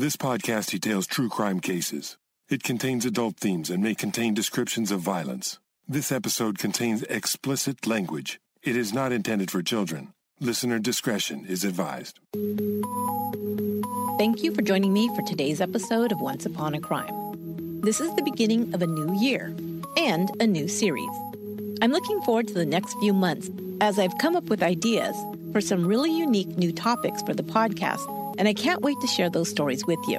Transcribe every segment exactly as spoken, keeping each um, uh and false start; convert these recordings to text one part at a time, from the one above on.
This podcast details true crime cases. It contains adult themes and may contain descriptions of violence. This episode contains explicit language. It is not intended for children. Listener discretion is advised. Thank you for joining me for today's episode of Once Upon a Crime. This is the beginning of a new year and a new series. I'm looking forward to the next few months as I've come up with ideas for some really unique new topics for the podcast, and I can't wait to share those stories with you.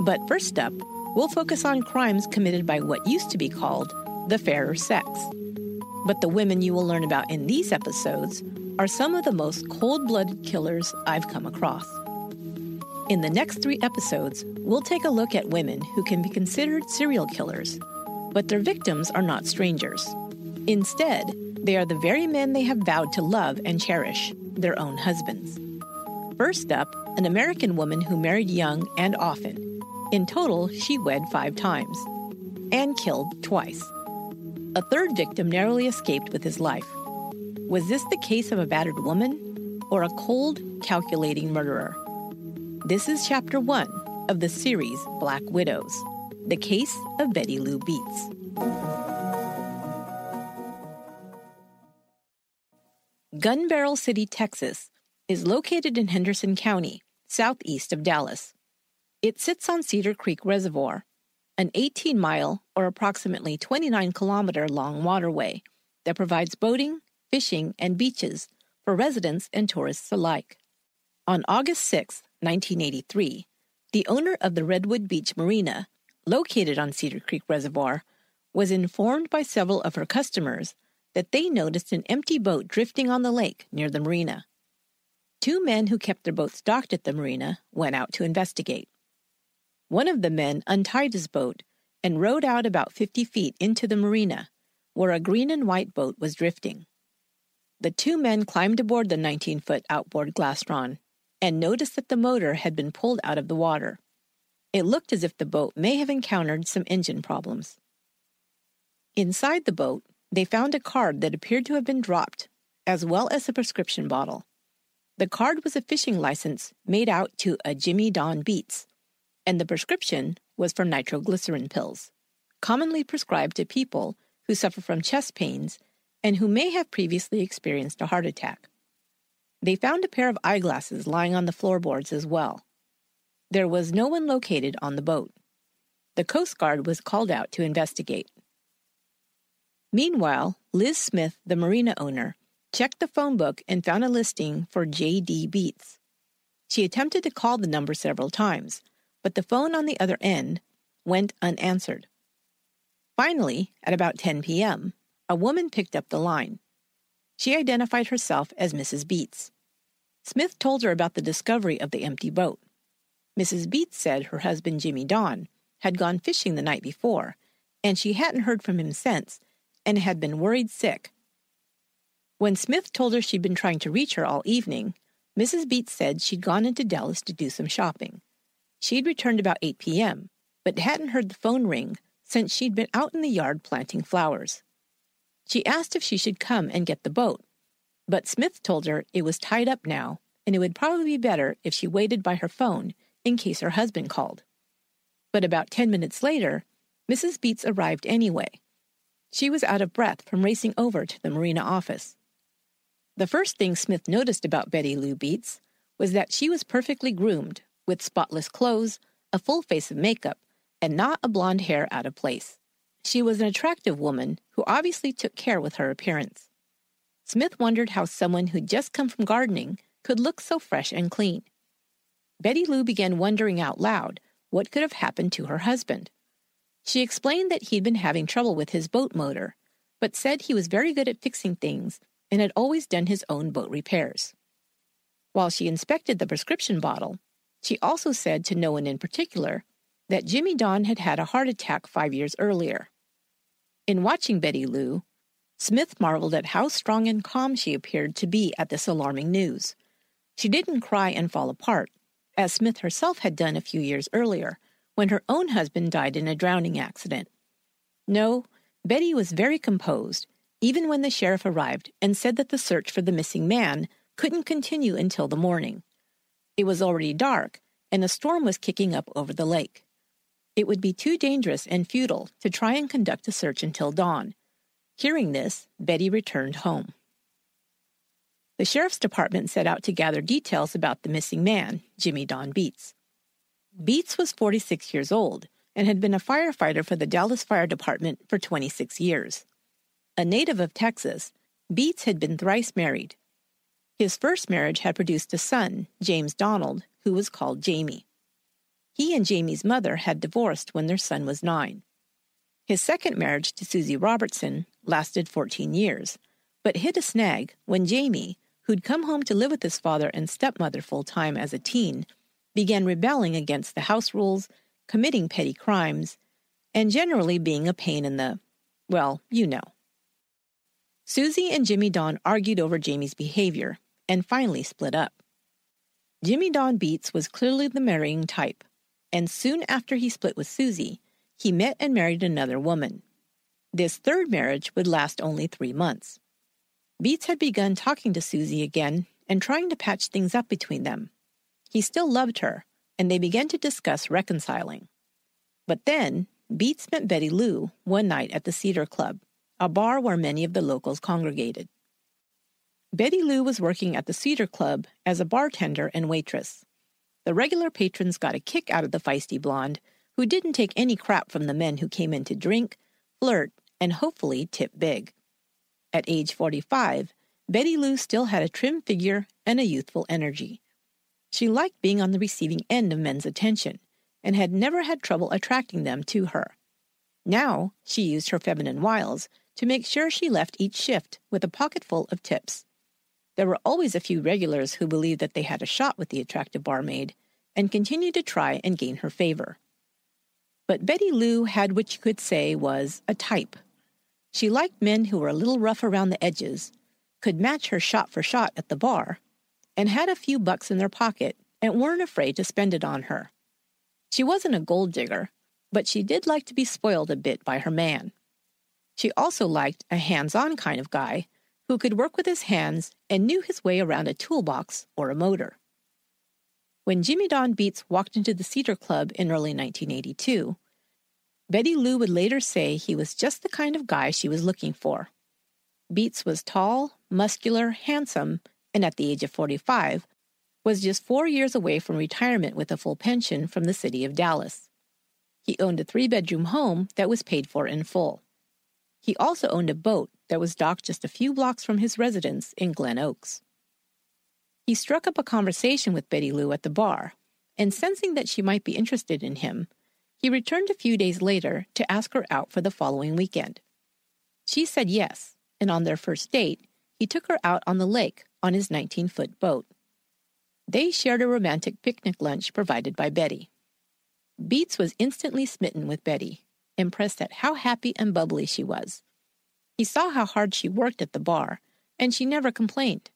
But first up, we'll focus on crimes committed by what used to be called the fairer sex. But the women you will learn about in these episodes are some of the most cold-blooded killers I've come across. In the next three episodes, we'll take a look at women who can be considered serial killers, but their victims are not strangers. Instead, they are the very men they have vowed to love and cherish, their own husbands. First up, an American woman who married young and often. In total, she wed five times and killed twice. A third victim narrowly escaped with his life. Was this the case of a battered woman or a cold, calculating murderer? This is Chapter one of the series Black Widows, the case of Betty Lou Beets. Gun Barrel City, Texas, is located in Henderson County, southeast of Dallas. It sits on Cedar Creek Reservoir, an eighteen-mile or approximately twenty-nine-kilometer-long waterway that provides boating, fishing, and beaches for residents and tourists alike. On August sixth, nineteen eighty-three, the owner of the Redwood Beach Marina, located on Cedar Creek Reservoir, was informed by several of her customers that they noticed an empty boat drifting on the lake near the marina. Two men who kept their boats docked at the marina went out to investigate. One of the men untied his boat and rowed out about fifty feet into the marina, where a green and white boat was drifting. The two men climbed aboard the nineteen-foot outboard Glastron and noticed that the motor had been pulled out of the water. It looked as if the boat may have encountered some engine problems. Inside the boat, they found a card that appeared to have been dropped, as well as a prescription bottle. The card was a fishing license made out to a Jimmy Don Beets, and the prescription was for nitroglycerin pills, commonly prescribed to people who suffer from chest pains and who may have previously experienced a heart attack. They found a pair of eyeglasses lying on the floorboards as well. There was no one located on the boat. The Coast Guard was called out to investigate. Meanwhile, Liz Smith, the marina owner, checked the phone book and found a listing for J D Beets. She attempted to call the number several times, but the phone on the other end went unanswered. Finally, at about ten p.m., a woman picked up the line. She identified herself as Missus Beets. Smith told her about the discovery of the empty boat. Missus Beets said her husband, Jimmy Don, had gone fishing the night before, and she hadn't heard from him since, and had been worried sick. When Smith told her she'd been trying to reach her all evening, Missus Beets said she'd gone into Dallas to do some shopping. She'd returned about eight p.m., but hadn't heard the phone ring since she'd been out in the yard planting flowers. She asked if she should come and get the boat, but Smith told her it was tied up now, and it would probably be better if she waited by her phone in case her husband called. But about ten minutes later, Missus Beets arrived anyway. She was out of breath from racing over to the marina office. The first thing Smith noticed about Betty Lou Beets was that she was perfectly groomed, with spotless clothes, a full face of makeup, and not a blonde hair out of place. She was an attractive woman who obviously took care with her appearance. Smith wondered how someone who'd just come from gardening could look so fresh and clean. Betty Lou began wondering out loud what could have happened to her husband. She explained that he'd been having trouble with his boat motor, but said he was very good at fixing things and had always done his own boat repairs. While she inspected the prescription bottle, she also said to no one in particular that Jimmy Don had had a heart attack five years earlier. In watching Betty Lou, Smith marveled at how strong and calm she appeared to be at this alarming news. She didn't cry and fall apart, as Smith herself had done a few years earlier, when her own husband died in a drowning accident. No, Betty was very composed, even when the sheriff arrived and said that the search for the missing man couldn't continue until the morning. It was already dark, and a storm was kicking up over the lake. It would be too dangerous and futile to try and conduct a search until dawn. Hearing this, Betty returned home. The sheriff's department set out to gather details about the missing man, Jimmy Don Beets. Beets was forty-six years old and had been a firefighter for the Dallas Fire Department for twenty-six years. A native of Texas, Beets had been thrice married. His first marriage had produced a son, James Donald, who was called Jamie. He and Jamie's mother had divorced when their son was nine. His second marriage to Susie Robertson lasted fourteen years, but hit a snag when Jamie, who'd come home to live with his father and stepmother full-time as a teen, began rebelling against the house rules, committing petty crimes, and generally being a pain in the, well, you know. Susie and Jimmy Don argued over Jamie's behavior and finally split up. Jimmy Don Beets was clearly the marrying type, and soon after he split with Susie, he met and married another woman. This third marriage would last only three months. Beets had begun talking to Susie again and trying to patch things up between them. He still loved her, and they began to discuss reconciling. But then, Beets met Betty Lou one night at the Cedar Club, a bar where many of the locals congregated. Betty Lou was working at the Cedar Club as a bartender and waitress. The regular patrons got a kick out of the feisty blonde, who didn't take any crap from the men who came in to drink, flirt, and hopefully tip big. At age forty-five, Betty Lou still had a trim figure and a youthful energy. She liked being on the receiving end of men's attention and had never had trouble attracting them to her. Now she used her feminine wiles to make sure she left each shift with a pocketful of tips. There were always a few regulars who believed that they had a shot with the attractive barmaid and continued to try and gain her favor. But Betty Lou had what you could say was a type. She liked men who were a little rough around the edges, could match her shot for shot at the bar, and had a few bucks in their pocket and weren't afraid to spend it on her. She wasn't a gold digger, but she did like to be spoiled a bit by her man. She also liked a hands-on kind of guy who could work with his hands and knew his way around a toolbox or a motor. When Jimmy Don Beets walked into the Cedar Club in early nineteen eighty-two, Betty Lou would later say he was just the kind of guy she was looking for. Beets was tall, muscular, handsome, and at the age of forty-five, was just four years away from retirement with a full pension from the city of Dallas. He owned a three-bedroom home that was paid for in full. He also owned a boat that was docked just a few blocks from his residence in Glen Oaks. He struck up a conversation with Betty Lou at the bar, and sensing that she might be interested in him, he returned a few days later to ask her out for the following weekend. She said yes, and on their first date, he took her out on the lake on his nineteen-foot boat. They shared a romantic picnic lunch provided by Betty. Beets was instantly smitten with Betty, impressed at how happy and bubbly she was. He saw how hard she worked at the bar, and she never complained.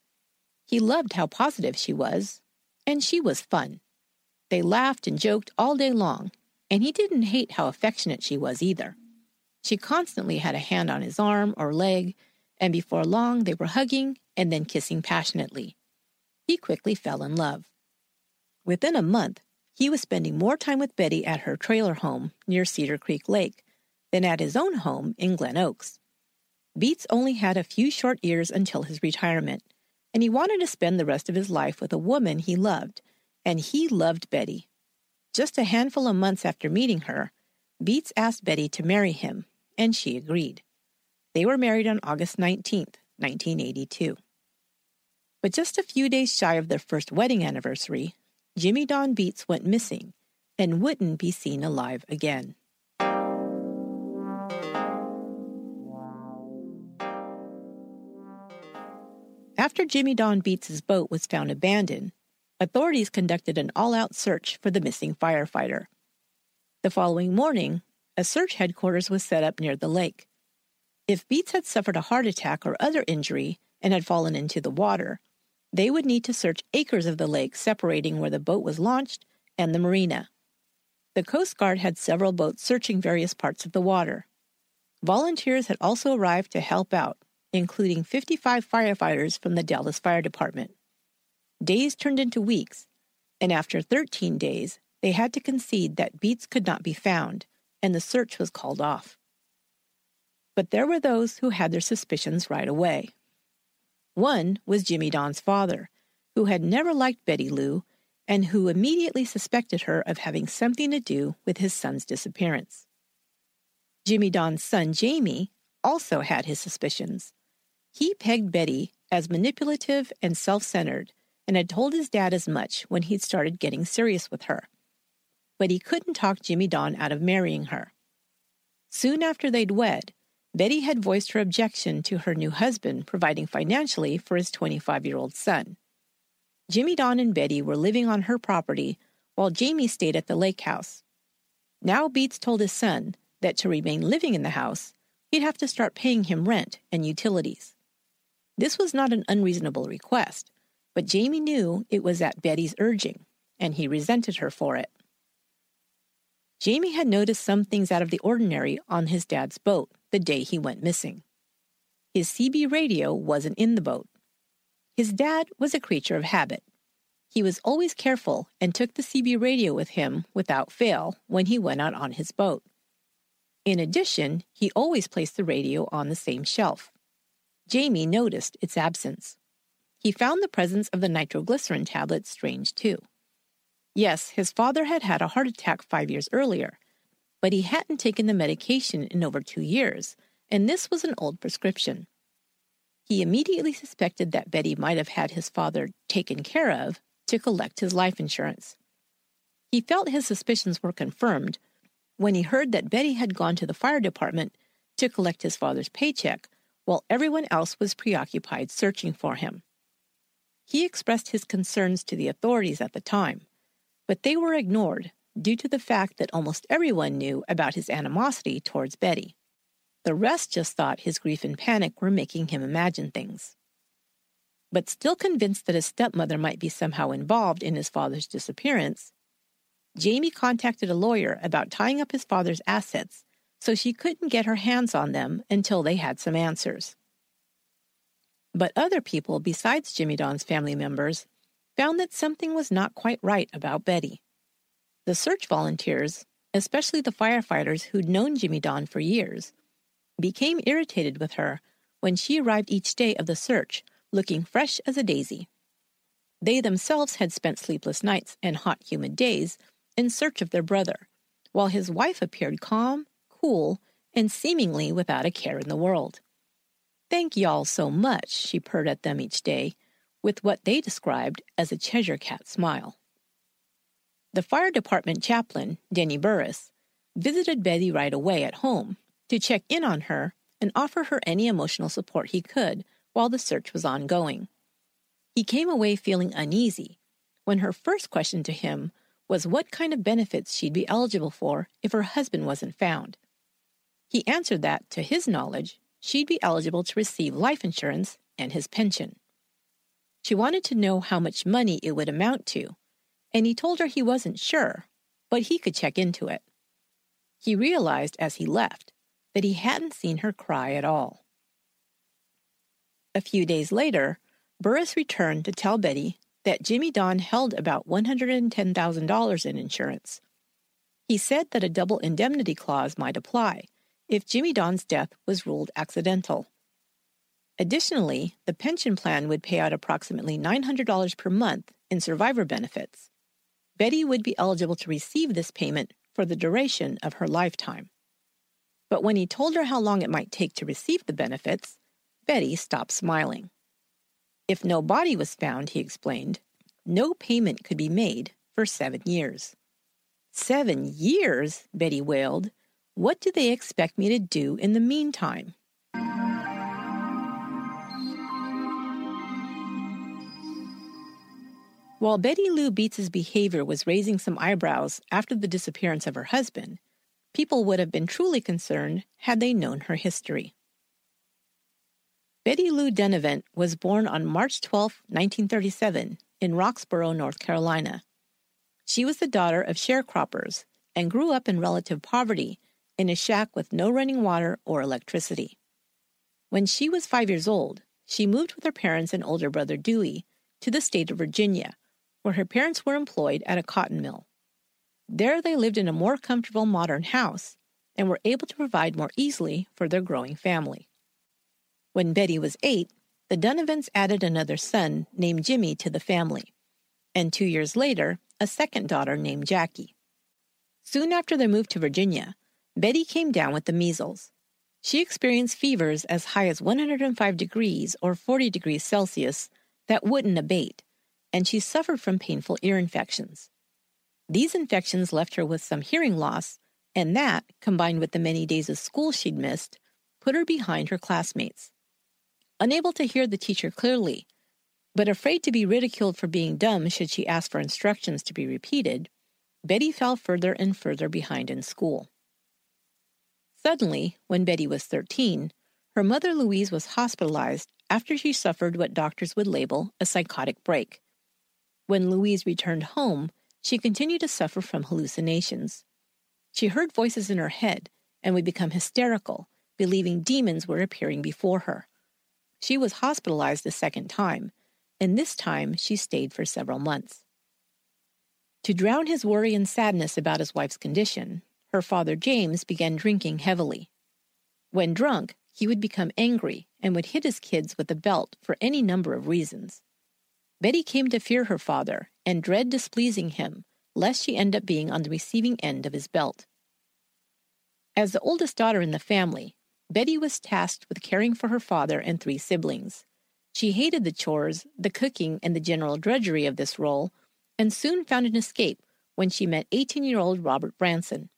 He loved how positive she was, and she was fun. They laughed and joked all day long, and he didn't hate how affectionate she was either. She constantly had a hand on his arm or leg, and before long they were hugging and then kissing passionately. He quickly fell in love. Within a month, he was spending more time with Betty at her trailer home near Cedar Creek Lake than at his own home in Glen Oaks. Beets only had a few short years until his retirement, and he wanted to spend the rest of his life with a woman he loved, and he loved Betty. Just a handful of months after meeting her, Beets asked Betty to marry him, and she agreed. They were married on August nineteenth, nineteen eighty-two. But just a few days shy of their first wedding anniversary, Jimmy Don Beets went missing and wouldn't be seen alive again. After Jimmy Don Beets' boat was found abandoned, authorities conducted an all-out search for the missing firefighter. The following morning, a search headquarters was set up near the lake. If Beets had suffered a heart attack or other injury and had fallen into the water, they would need to search acres of the lake separating where the boat was launched and the marina. The Coast Guard had several boats searching various parts of the water. Volunteers had also arrived to help out, including fifty-five firefighters from the Dallas Fire Department. Days turned into weeks, and after thirteen days, they had to concede that Beets could not be found, and the search was called off. But there were those who had their suspicions right away. One was Jimmy Don's father, who had never liked Betty Lou, and who immediately suspected her of having something to do with his son's disappearance. Jimmy Don's son, Jamie, also had his suspicions. He pegged Betty as manipulative and self-centered, and had told his dad as much when he'd started getting serious with her. But he couldn't talk Jimmy Don out of marrying her. Soon after they'd wed, Betty had voiced her objection to her new husband providing financially for his twenty-five-year-old son. Jimmy Don and Betty were living on her property while Jamie stayed at the lake house. Now Beets told his son that to remain living in the house, he'd have to start paying him rent and utilities. This was not an unreasonable request, but Jamie knew it was at Betty's urging, and he resented her for it. Jamie had noticed some things out of the ordinary on his dad's boat the day he went missing. His C B radio wasn't in the boat. His dad was a creature of habit. He was always careful and took the C B radio with him without fail when he went out on his boat. In addition, he always placed the radio on the same shelf. Jamie noticed its absence. He found the presence of the nitroglycerin tablet strange, too. Yes, his father had had a heart attack five years earlier, but he hadn't taken the medication in over two years, and this was an old prescription. He immediately suspected that Betty might have had his father taken care of to collect his life insurance. He felt his suspicions were confirmed when he heard that Betty had gone to the fire department to collect his father's paycheck while everyone else was preoccupied searching for him. He expressed his concerns to the authorities at the time, but they were ignored due to the fact that almost everyone knew about his animosity towards Betty. The rest just thought his grief and panic were making him imagine things. But still convinced that his stepmother might be somehow involved in his father's disappearance, Jamie contacted a lawyer about tying up his father's assets so she couldn't get her hands on them until they had some answers. But other people besides Jimmy Don's family members found that something was not quite right about Betty. The search volunteers, especially the firefighters who'd known Jimmy Don for years, became irritated with her when she arrived each day of the search looking fresh as a daisy. They themselves had spent sleepless nights and hot, humid days in search of their brother, while his wife appeared calm, cool, and seemingly without a care in the world. "Thank y'all so much," she purred at them each day, with what they described as a Cheshire Cat smile. The fire department chaplain, Denny Burris, visited Betty right away at home to check in on her and offer her any emotional support he could while the search was ongoing. He came away feeling uneasy when her first question to him was what kind of benefits she'd be eligible for if her husband wasn't found. He answered that, to his knowledge, she'd be eligible to receive life insurance and his pension. She wanted to know how much money it would amount to, and he told her he wasn't sure, but he could check into it. He realized as he left that he hadn't seen her cry at all. A few days later, Burris returned to tell Betty that Jimmy Don held about one hundred ten thousand dollars in insurance. He said that a double indemnity clause might apply if Jimmy Don's death was ruled accidental. Additionally, the pension plan would pay out approximately nine hundred dollars per month in survivor benefits. Betty would be eligible to receive this payment for the duration of her lifetime. But when he told her how long it might take to receive the benefits, Betty stopped smiling. If no body was found, he explained, no payment could be made for seven years. "Seven years?" Betty wailed. "What do they expect me to do in the meantime?" While Betty Lou Beets' behavior was raising some eyebrows after the disappearance of her husband, people would have been truly concerned had they known her history. Betty Lou Denevent was born on March twelfth, nineteen thirty-seven, in Roxboro, North Carolina. She was the daughter of sharecroppers and grew up in relative poverty in a shack with no running water or electricity. When she was five years old, she moved with her parents and older brother Dewey to the state of Virginia, where her parents were employed at a cotton mill. There they lived in a more comfortable modern house and were able to provide more easily for their growing family. When Betty was eight, the Donovans added another son named Jimmy to the family, and two years later, a second daughter named Jackie. Soon after their move to Virginia, Betty came down with the measles. She experienced fevers as high as one hundred five degrees or forty degrees Celsius that wouldn't abate, and she suffered from painful ear infections. These infections left her with some hearing loss, and that, combined with the many days of school she'd missed, put her behind her classmates. Unable to hear the teacher clearly, but afraid to be ridiculed for being dumb should she ask for instructions to be repeated, Betty fell further and further behind in school. Suddenly, when Betty was thirteen, her mother Louise was hospitalized after she suffered what doctors would label a psychotic break. When Louise returned home, she continued to suffer from hallucinations. She heard voices in her head and would become hysterical, believing demons were appearing before her. She was hospitalized a second time, and this time she stayed for several months. To drown his worry and sadness about his wife's condition, her father James began drinking heavily. When drunk, he would become angry and would hit his kids with a belt for any number of reasons. Betty came to fear her father and dread displeasing him, lest she end up being on the receiving end of his belt. As the oldest daughter in the family, Betty was tasked with caring for her father and three siblings. She hated the chores, the cooking, and the general drudgery of this role, and soon found an escape when she met eighteen-year-old Robert Branson.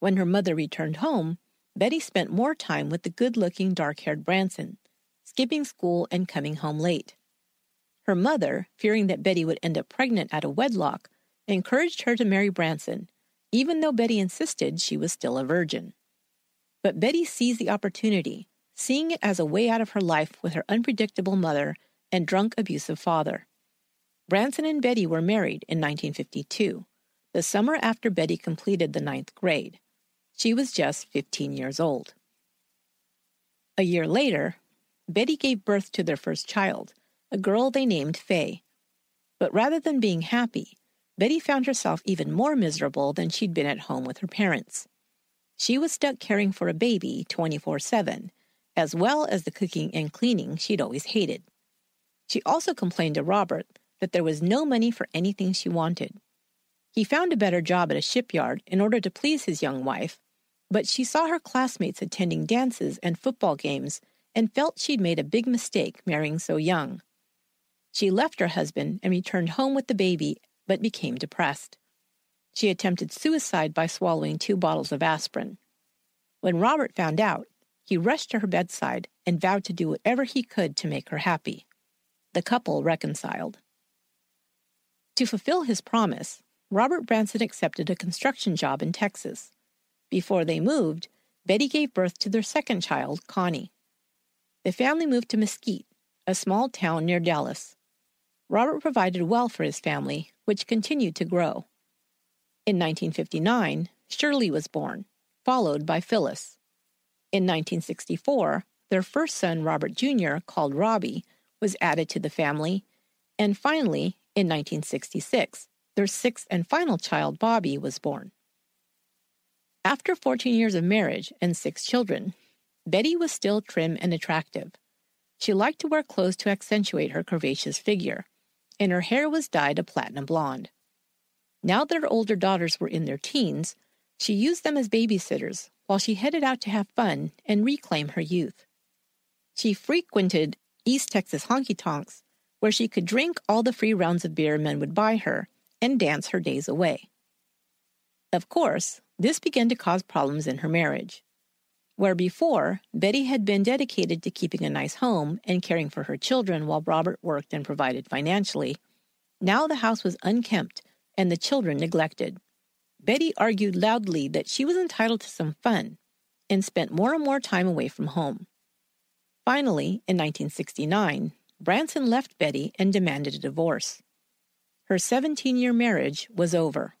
When her mother returned home, Betty spent more time with the good-looking, dark-haired Branson, skipping school and coming home late. Her mother, fearing that Betty would end up pregnant out of wedlock, encouraged her to marry Branson, even though Betty insisted she was still a virgin. But Betty seized the opportunity, seeing it as a way out of her life with her unpredictable mother and drunk, abusive father. Branson and Betty were married in nineteen fifty-two, the summer after Betty completed the ninth grade. She was just fifteen years old. A year later, Betty gave birth to their first child, a girl they named Fay. But rather than being happy, Betty found herself even more miserable than she'd been at home with her parents. She was stuck caring for a baby twenty-four seven, as well as the cooking and cleaning she'd always hated. She also complained to Robert that there was no money for anything she wanted. He found a better job at a shipyard in order to please his young wife, but she saw her classmates attending dances and football games and felt she'd made a big mistake marrying so young. She left her husband and returned home with the baby, but became depressed. She attempted suicide by swallowing two bottles of aspirin. When Robert found out, he rushed to her bedside and vowed to do whatever he could to make her happy. The couple reconciled. To fulfill his promise, Robert Branson accepted a construction job in Texas. Before they moved, Betty gave birth to their second child, Connie. The family moved to Mesquite, a small town near Dallas. Robert provided well for his family, which continued to grow. In nineteen fifty-nine, Shirley was born, followed by Phyllis. In nineteen sixty-four, their first son, Robert Junior, called Robbie, was added to the family, and finally, in nineteen sixty-six, their sixth and final child, Bobby, was born. After fourteen years of marriage and six children, Betty was still trim and attractive. She liked to wear clothes to accentuate her curvaceous figure, and her hair was dyed a platinum blonde. Now that her older daughters were in their teens, she used them as babysitters while she headed out to have fun and reclaim her youth. She frequented East Texas honky-tonks, where she could drink all the free rounds of beer men would buy her and dance her days away. Of course, this began to cause problems in her marriage. Where before, Betty had been dedicated to keeping a nice home and caring for her children while Robert worked and provided financially, now the house was unkempt and the children neglected. Betty argued loudly that she was entitled to some fun and spent more and more time away from home. Finally, in nineteen sixty-nine, Branson left Betty and demanded a divorce. Her seventeen-year marriage was over.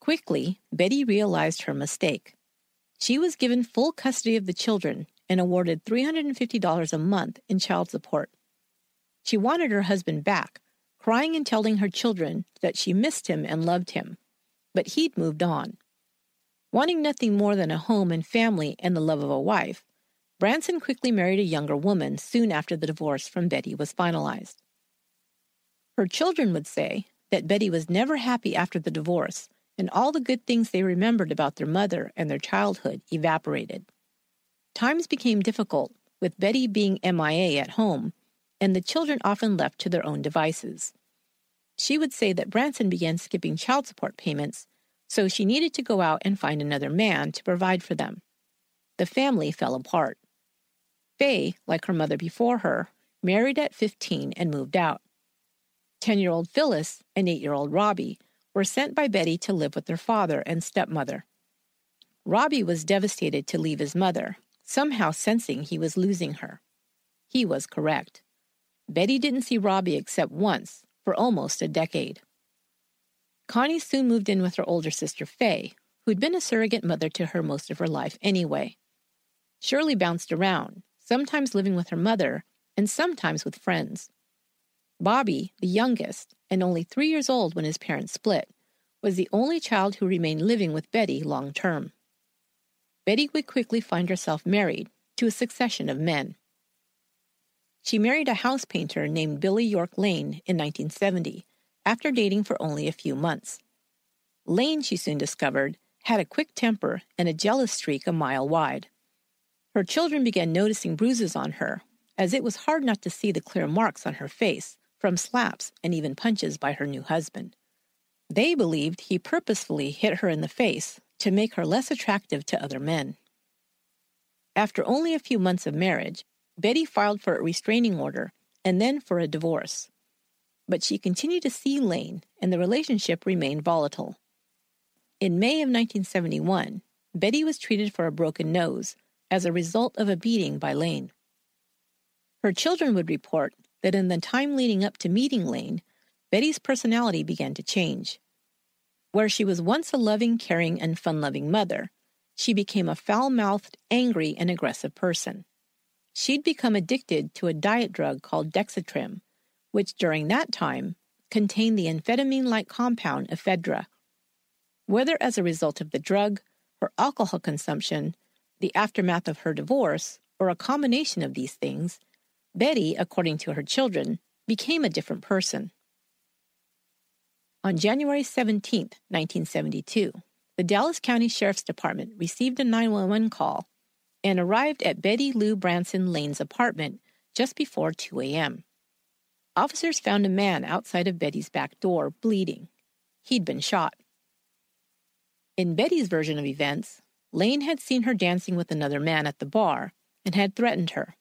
Quickly, Betty realized her mistake. She was given full custody of the children and awarded three hundred fifty dollars a month in child support. She wanted her husband back, crying and telling her children that she missed him and loved him, but he'd moved on. Wanting nothing more than a home and family and the love of a wife, Branson quickly married a younger woman soon after the divorce from Betty was finalized. Her children would say that Betty was never happy after the divorce, and all the good things they remembered about their mother and their childhood evaporated. Times became difficult, with Betty being M I A at home, and the children often left to their own devices. She would say that Branson began skipping child support payments, so she needed to go out and find another man to provide for them. The family fell apart. Fay, like her mother before her, married at fifteen and moved out. Ten-year-old Phyllis and eight-year-old Robbie were sent by Betty to live with their father and stepmother. Robbie was devastated to leave his mother, somehow sensing he was losing her. He was correct. Betty didn't see Robbie except once for almost a decade. Connie soon moved in with her older sister Fay, who'd been a surrogate mother to her most of her life anyway. Shirley bounced around, sometimes living with her mother and sometimes with friends. Bobby, the youngest, and only three years old when his parents split, was the only child who remained living with Betty long-term. Betty would quickly find herself married to a succession of men. She married a house painter named Billy York Lane in nineteen seventy, after dating for only a few months. Lane, she soon discovered, had a quick temper and a jealous streak a mile wide. Her children began noticing bruises on her, as it was hard not to see the clear marks on her face from slaps and even punches by her new husband. They believed he purposefully hit her in the face to make her less attractive to other men. After only a few months of marriage, Betty filed for a restraining order and then for a divorce. But she continued to see Lane, and the relationship remained volatile. In May of nineteen seventy-one, Betty was treated for a broken nose as a result of a beating by Lane. Her children would report that in the time leading up to meeting Lane, Betty's personality began to change. Where she was once a loving, caring, and fun-loving mother, she became a foul-mouthed, angry, and aggressive person. She'd become addicted to a diet drug called Dexatrim, which during that time contained the amphetamine-like compound ephedra. Whether as a result of the drug, her alcohol consumption, the aftermath of her divorce, or a combination of these things, Betty, according to her children, became a different person. On January seventeenth, nineteen seventy-two, the Dallas County Sheriff's Department received a nine one one call and arrived at Betty Lou Branson Lane's apartment just before two a.m. Officers found a man outside of Betty's back door, bleeding. He'd been shot. In Betty's version of events, Lane had seen her dancing with another man at the bar and had threatened her.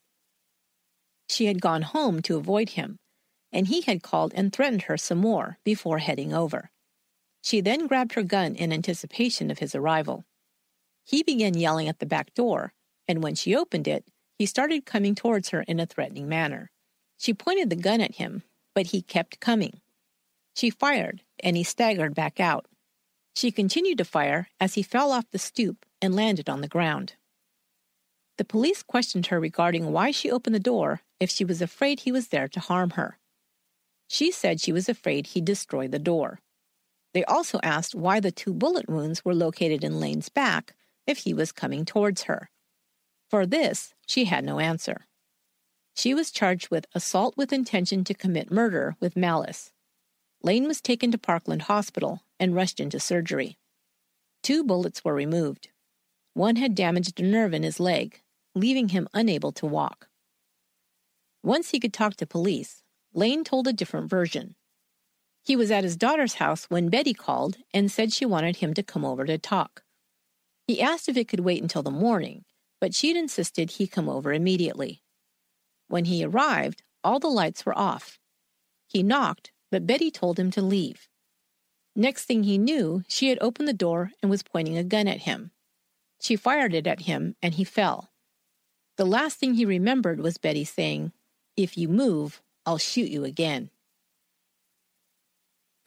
She had gone home to avoid him, and he had called and threatened her some more before heading over. She then grabbed her gun in anticipation of his arrival. He began yelling at the back door, and when she opened it, he started coming towards her in a threatening manner. She pointed the gun at him, but he kept coming. She fired, and he staggered back out. She continued to fire as he fell off the stoop and landed on the ground. The police questioned her regarding why she opened the door if she was afraid he was there to harm her. She said she was afraid he'd destroy the door. They also asked why the two bullet wounds were located in Lane's back if he was coming towards her. For this, she had no answer. She was charged with assault with intention to commit murder with malice. Lane was taken to Parkland Hospital and rushed into surgery. Two bullets were removed. One had damaged a nerve in his leg, leaving him unable to walk. Once he could talk to police, Lane told a different version. He was at his daughter's house when Betty called and said she wanted him to come over to talk. He asked if it could wait until the morning, but she'd insisted he come over immediately. When he arrived, all the lights were off. He knocked, but Betty told him to leave. Next thing he knew, she had opened the door and was pointing a gun at him. She fired it at him, and he fell. The last thing he remembered was Betty saying, "If you move, I'll shoot you again."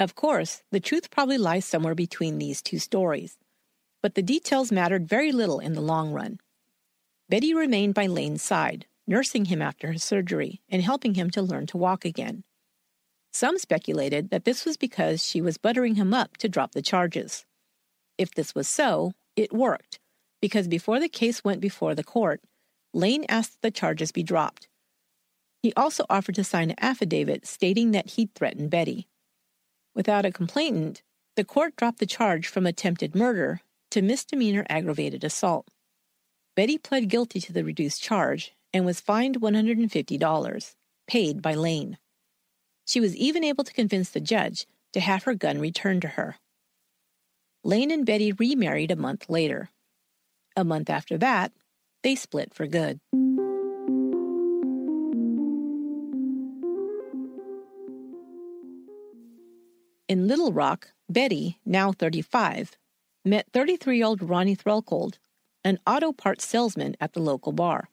Of course, the truth probably lies somewhere between these two stories, but the details mattered very little in the long run. Betty remained by Lane's side, nursing him after his surgery and helping him to learn to walk again. Some speculated that this was because she was buttering him up to drop the charges. If this was so, it worked, because before the case went before the court, Lane asked that the charges be dropped. He also offered to sign an affidavit stating that he'd threatened Betty. Without a complainant, the court dropped the charge from attempted murder to misdemeanor aggravated assault. Betty pled guilty to the reduced charge and was fined one hundred fifty dollars, paid by Lane. She was even able to convince the judge to have her gun returned to her. Lane and Betty remarried a month later. A month after that, they split for good. In Little Rock, Betty, now thirty-five, met thirty-three-year-old Ronnie Threlkeld, an auto parts salesman at the local bar.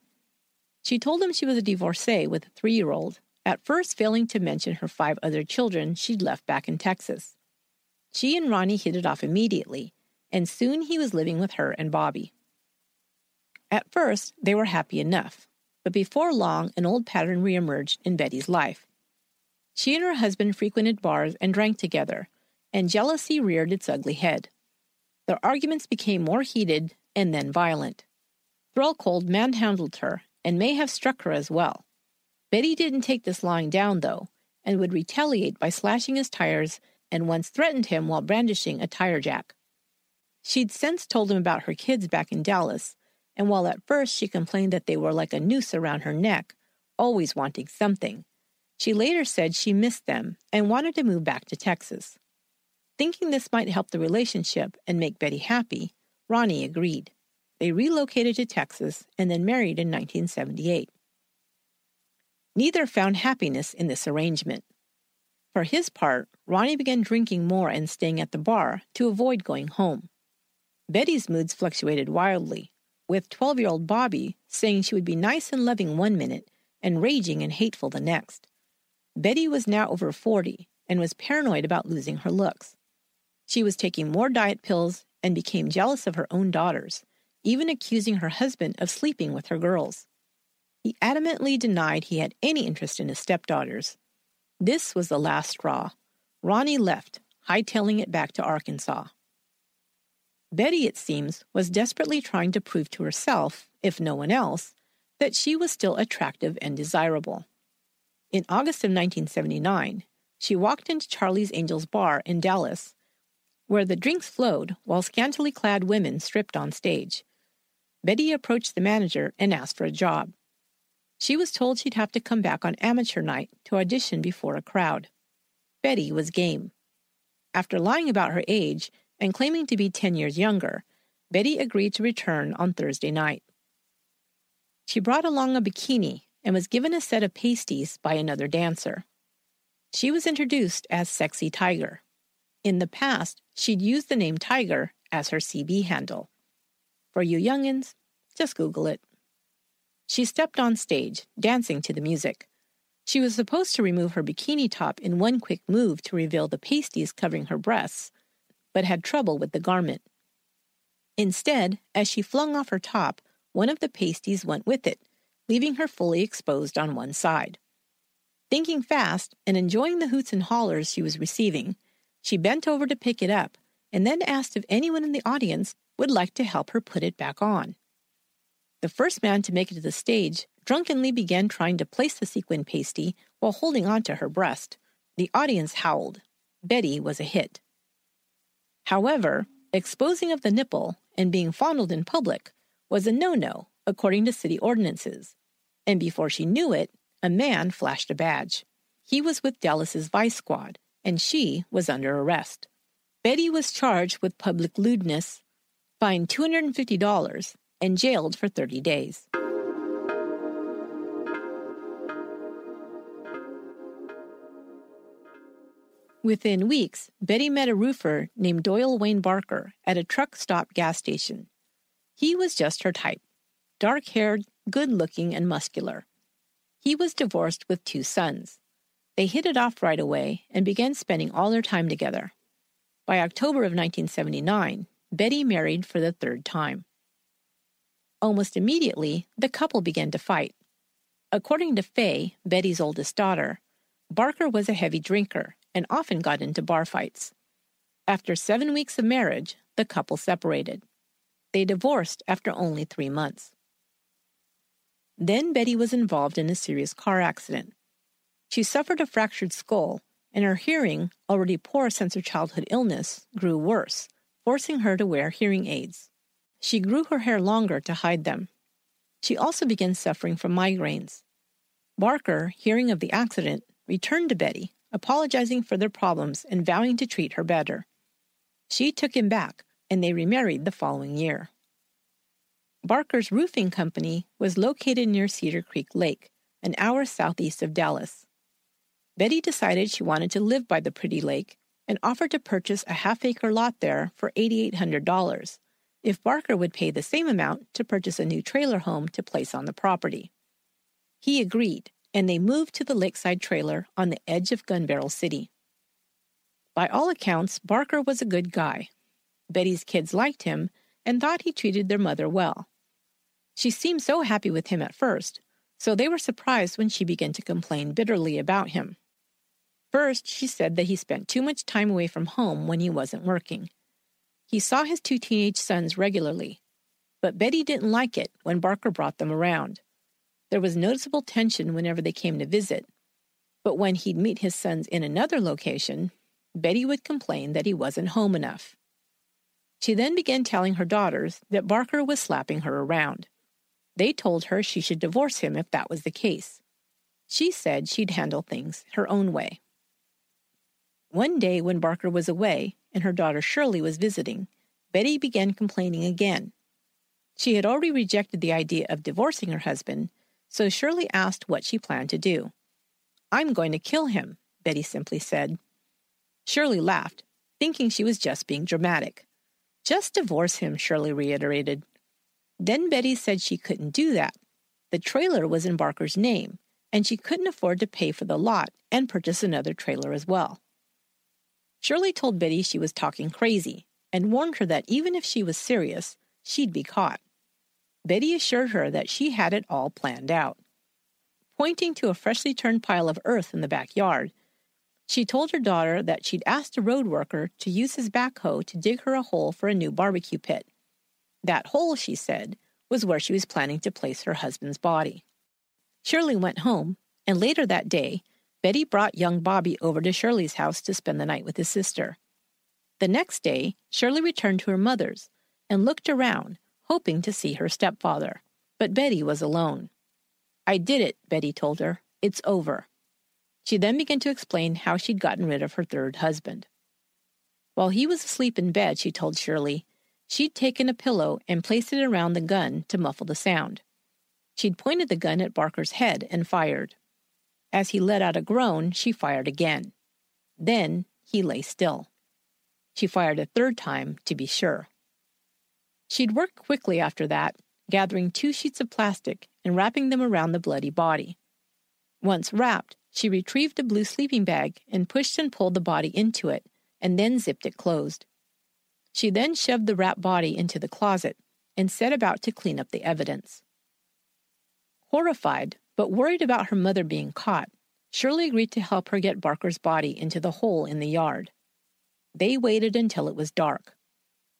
She told him she was a divorcee with a three-year-old, at first failing to mention her five other children she'd left back in Texas. She and Ronnie hit it off immediately, and soon he was living with her and Bobby. At first, they were happy enough, but before long, an old pattern reemerged in Betty's life. She and her husband frequented bars and drank together, and jealousy reared its ugly head. Their arguments became more heated and then violent. Threlkeld manhandled her and may have struck her as well. Betty didn't take this lying down, though, and would retaliate by slashing his tires and once threatened him while brandishing a tire jack. She'd since told him about her kids back in Dallas, and while at first she complained that they were like a noose around her neck, always wanting something, she later said she missed them and wanted to move back to Texas. Thinking this might help the relationship and make Betty happy, Ronnie agreed. They relocated to Texas and then married in nineteen seventy-eight. Neither found happiness in this arrangement. For his part, Ronnie began drinking more and staying at the bar to avoid going home. Betty's moods fluctuated wildly, with twelve-year-old Bobby saying she would be nice and loving one minute and raging and hateful the next. Betty was now over forty and was paranoid about losing her looks. She was taking more diet pills and became jealous of her own daughters, even accusing her husband of sleeping with her girls. He adamantly denied he had any interest in his stepdaughters. This was the last straw. Ronnie left, hightailing it back to Arkansas. Betty, it seems, was desperately trying to prove to herself, if no one else, that she was still attractive and desirable. In August of nineteen seventy-nine, she walked into Charlie's Angels Bar in Dallas, where the drinks flowed while scantily clad women stripped on stage. Betty approached the manager and asked for a job. She was told she'd have to come back on amateur night to audition before a crowd. Betty was game. After lying about her age and claiming to be ten years younger, Betty agreed to return on Thursday night. She brought along a bikini and was given a set of pasties by another dancer. She was introduced as Sexy Tiger. In the past, she'd used the name Tiger as her C B handle. For you youngins, just Google it. She stepped on stage, dancing to the music. She was supposed to remove her bikini top in one quick move to reveal the pasties covering her breasts, but had trouble with the garment. Instead, as she flung off her top, one of the pasties went with it, leaving her fully exposed on one side. Thinking fast and enjoying the hoots and hollers she was receiving, she bent over to pick it up and then asked if anyone in the audience would like to help her put it back on. The first man to make it to the stage drunkenly began trying to place the sequin pasty while holding on to her breast. The audience howled. Betty was a hit. However, exposing of the nipple and being fondled in public was a no-no, according to city ordinances, and before she knew it, a man flashed a badge. He was with Dallas's Vice Squad, and she was under arrest. Betty was charged with public lewdness, fined two hundred fifty dollars, and jailed for thirty days. Within weeks, Betty met a roofer named Doyle Wayne Barker at a truck stop gas station. He was just her type, dark-haired, good-looking, and muscular. He was divorced with two sons. They hit it off right away and began spending all their time together. By October of nineteen seventy-nine, Betty married for the third time. Almost immediately, the couple began to fight. According to Fay, Betty's oldest daughter, Barker was a heavy drinker and often got into bar fights. After seven weeks of marriage, the couple separated. They divorced after only three months. Then Betty was involved in a serious car accident. She suffered a fractured skull, and her hearing, already poor since her childhood illness, grew worse, forcing her to wear hearing aids. She grew her hair longer to hide them. She also began suffering from migraines. Barker, hearing of the accident, returned to Betty, apologizing for their problems and vowing to treat her better. She took him back, and they remarried the following year. Barker's roofing company was located near Cedar Creek Lake, an hour southeast of Dallas. Betty decided she wanted to live by the pretty lake and offered to purchase a half-acre lot there for eight thousand eight hundred dollars if Barker would pay the same amount to purchase a new trailer home to place on the property. He agreed, and they moved to the lakeside trailer on the edge of Gun Barrel City. By all accounts, Barker was a good guy. Betty's kids liked him and thought he treated their mother well. She seemed so happy with him at first, so they were surprised when she began to complain bitterly about him. First, she said that he spent too much time away from home when he wasn't working. He saw his two teenage sons regularly, but Betty didn't like it when Barker brought them around. There was noticeable tension whenever they came to visit, but when he'd meet his sons in another location, Betty would complain that he wasn't home enough. She then began telling her daughters that Barker was slapping her around. They told her she should divorce him if that was the case. She said she'd handle things her own way. One day when Barker was away and her daughter Shirley was visiting, Betty began complaining again. She had already rejected the idea of divorcing her husband, so Shirley asked what she planned to do. "I'm going to kill him," Betty simply said. Shirley laughed, thinking she was just being dramatic. "Just divorce him," Shirley reiterated. Then Betty said she couldn't do that. The trailer was in Barker's name, and she couldn't afford to pay for the lot and purchase another trailer as well. Shirley told Betty she was talking crazy and warned her that even if she was serious, she'd be caught. Betty assured her that she had it all planned out. Pointing to a freshly turned pile of earth in the backyard, she told her daughter that she'd asked a road worker to use his backhoe to dig her a hole for a new barbecue pit. That hole, she said, was where she was planning to place her husband's body. Shirley went home, and later that day, Betty brought young Bobby over to Shirley's house to spend the night with his sister. The next day, Shirley returned to her mother's and looked around, hoping to see her stepfather. But Betty was alone. "I did it," Betty told her. "It's over." She then began to explain how she'd gotten rid of her third husband. While he was asleep in bed, she told Shirley, she'd taken a pillow and placed it around the gun to muffle the sound. She'd pointed the gun at Barker's head and fired. As he let out a groan, she fired again. Then he lay still. She fired a third time to be sure. She'd worked quickly after that, gathering two sheets of plastic and wrapping them around the bloody body. Once wrapped, she retrieved a blue sleeping bag and pushed and pulled the body into it, and then zipped it closed. She then shoved the wrapped body into the closet and set about to clean up the evidence. Horrified, but worried about her mother being caught, Shirley agreed to help her get Barker's body into the hole in the yard. They waited until it was dark.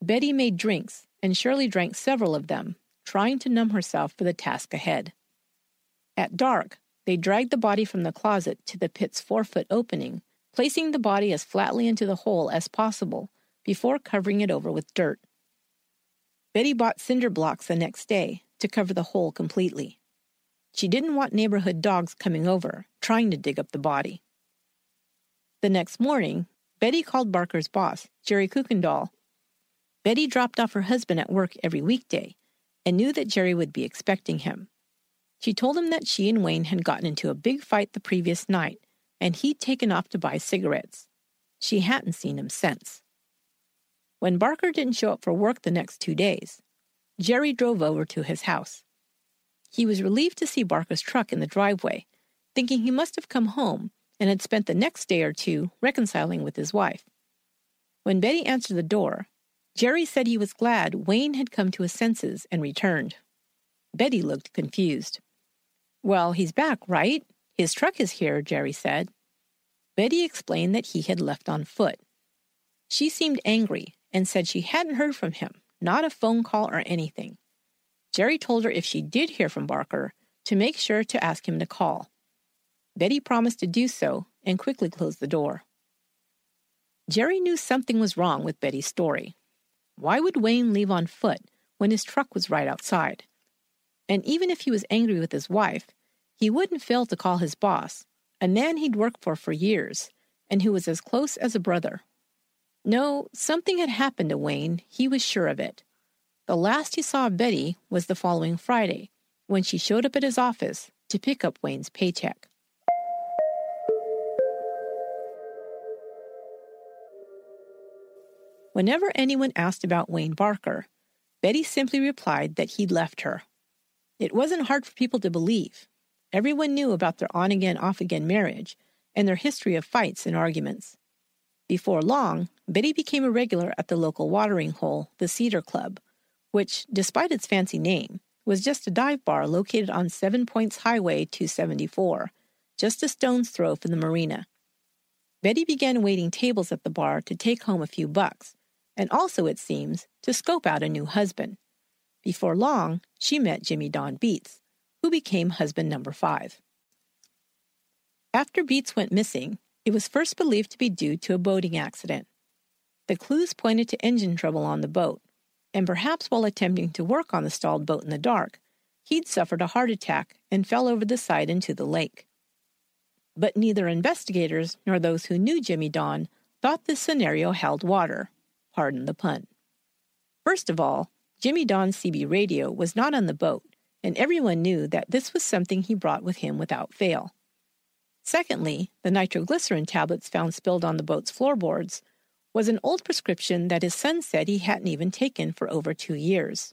Betty made drinks, and Shirley drank several of them, trying to numb herself for the task ahead. At dark, they dragged the body from the closet to the pit's four-foot opening, placing the body as flatly into the hole as possible before covering it over with dirt. Betty bought cinder blocks the next day to cover the hole completely. She didn't want neighborhood dogs coming over, trying to dig up the body. The next morning, Betty called Barker's boss, Jerry Kuykendall. Betty dropped off her husband at work every weekday and knew that Jerry would be expecting him. She told him that she and Wayne had gotten into a big fight the previous night, and he'd taken off to buy cigarettes. She hadn't seen him since. When Barker didn't show up for work the next two days, Jerry drove over to his house. He was relieved to see Barker's truck in the driveway, thinking he must have come home and had spent the next day or two reconciling with his wife. When Betty answered the door, Jerry said he was glad Wayne had come to his senses and returned. Betty looked confused. "Well, he's back, right? His truck is here," Jerry said. Betty explained that he had left on foot. She seemed angry and said she hadn't heard from him, not a phone call or anything. Jerry told her if she did hear from Barker, to make sure to ask him to call. Betty promised to do so and quickly closed the door. Jerry knew something was wrong with Betty's story. Why would Wayne leave on foot when his truck was right outside? And even if he was angry with his wife, he wouldn't fail to call his boss, a man he'd worked for for years and who was as close as a brother. No, something had happened to Wayne, he was sure of it. The last he saw of Betty was the following Friday, when she showed up at his office to pick up Wayne's paycheck. Whenever anyone asked about Wayne Barker, Betty simply replied that he'd left her. It wasn't hard for people to believe. Everyone knew about their on-again, off-again marriage and their history of fights and arguments. Before long, Betty became a regular at the local watering hole, the Cedar Club, which, despite its fancy name, was just a dive bar located on Seven Points Highway two seventy-four, just a stone's throw from the marina. Betty began waiting tables at the bar to take home a few bucks, and also, it seems, to scope out a new husband. Before long, she met Jimmy Don Beets, who became husband number five. After Beets went missing, it was first believed to be due to a boating accident. The clues pointed to engine trouble on the boat, and perhaps while attempting to work on the stalled boat in the dark, he'd suffered a heart attack and fell over the side into the lake. But neither investigators nor those who knew Jimmy Don thought this scenario held water. Pardon the pun. First of all, Jimmy Don's C B radio was not on the boat, and everyone knew that this was something he brought with him without fail. Secondly, the nitroglycerin tablets found spilled on the boat's floorboards was an old prescription that his son said he hadn't even taken for over two years.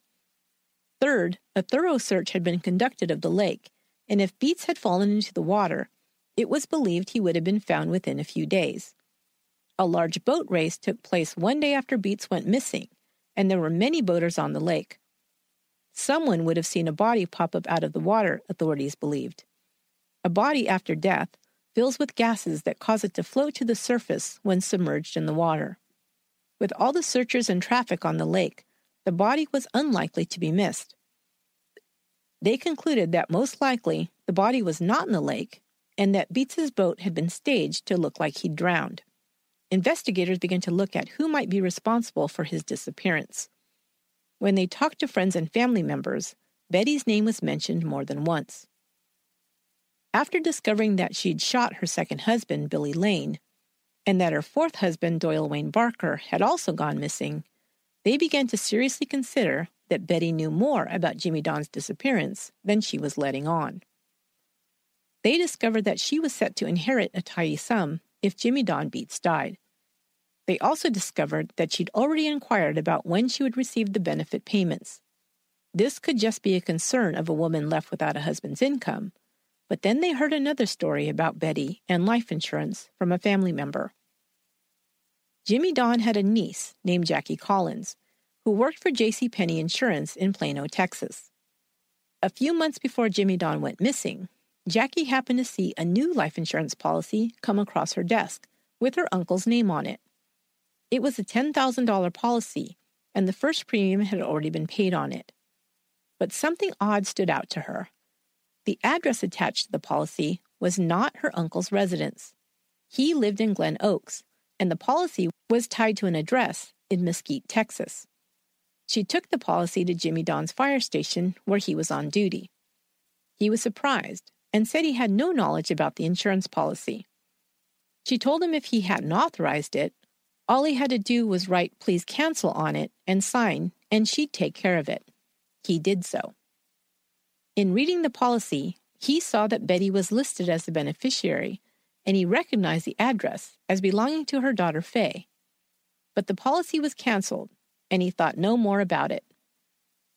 Third, a thorough search had been conducted of the lake, and if Beets had fallen into the water, it was believed he would have been found within a few days. A large boat race took place one day after Beets went missing, and there were many boaters on the lake. Someone would have seen a body pop up out of the water, authorities believed. A body after death fills with gases that cause it to float to the surface when submerged in the water. With all the searchers and traffic on the lake, the body was unlikely to be missed. They concluded that most likely the body was not in the lake and that Beets's boat had been staged to look like he'd drowned. Investigators began to look at who might be responsible for his disappearance. When they talked to friends and family members, Betty's name was mentioned more than once. After discovering that she'd shot her second husband, Billy Lane, and that her fourth husband, Doyle Wayne Barker, had also gone missing, they began to seriously consider that Betty knew more about Jimmy Don's disappearance than she was letting on. They discovered that she was set to inherit a tidy sum if Jimmy Don Beets died. They also discovered that she'd already inquired about when she would receive the benefit payments. This could just be a concern of a woman left without a husband's income, but then they heard another story about Betty and life insurance from a family member. Jimmy Don had a niece named Jackie Collins, who worked for JCPenney Insurance in Plano, Texas. A few months before Jimmy Don went missing, Jackie happened to see a new life insurance policy come across her desk with her uncle's name on it. It was a ten thousand dollars policy, and the first premium had already been paid on it. But something odd stood out to her. The address attached to the policy was not her uncle's residence. He lived in Glen Oaks, and the policy was tied to an address in Mesquite, Texas. She took the policy to Jimmy Don's fire station where he was on duty. He was surprised and said he had no knowledge about the insurance policy. She told him if he hadn't authorized it, all he had to do was write "please cancel" on it and sign, and she'd take care of it. He did so. In reading the policy, he saw that Betty was listed as the beneficiary, and he recognized the address as belonging to her daughter Fay. But the policy was canceled, and he thought no more about it.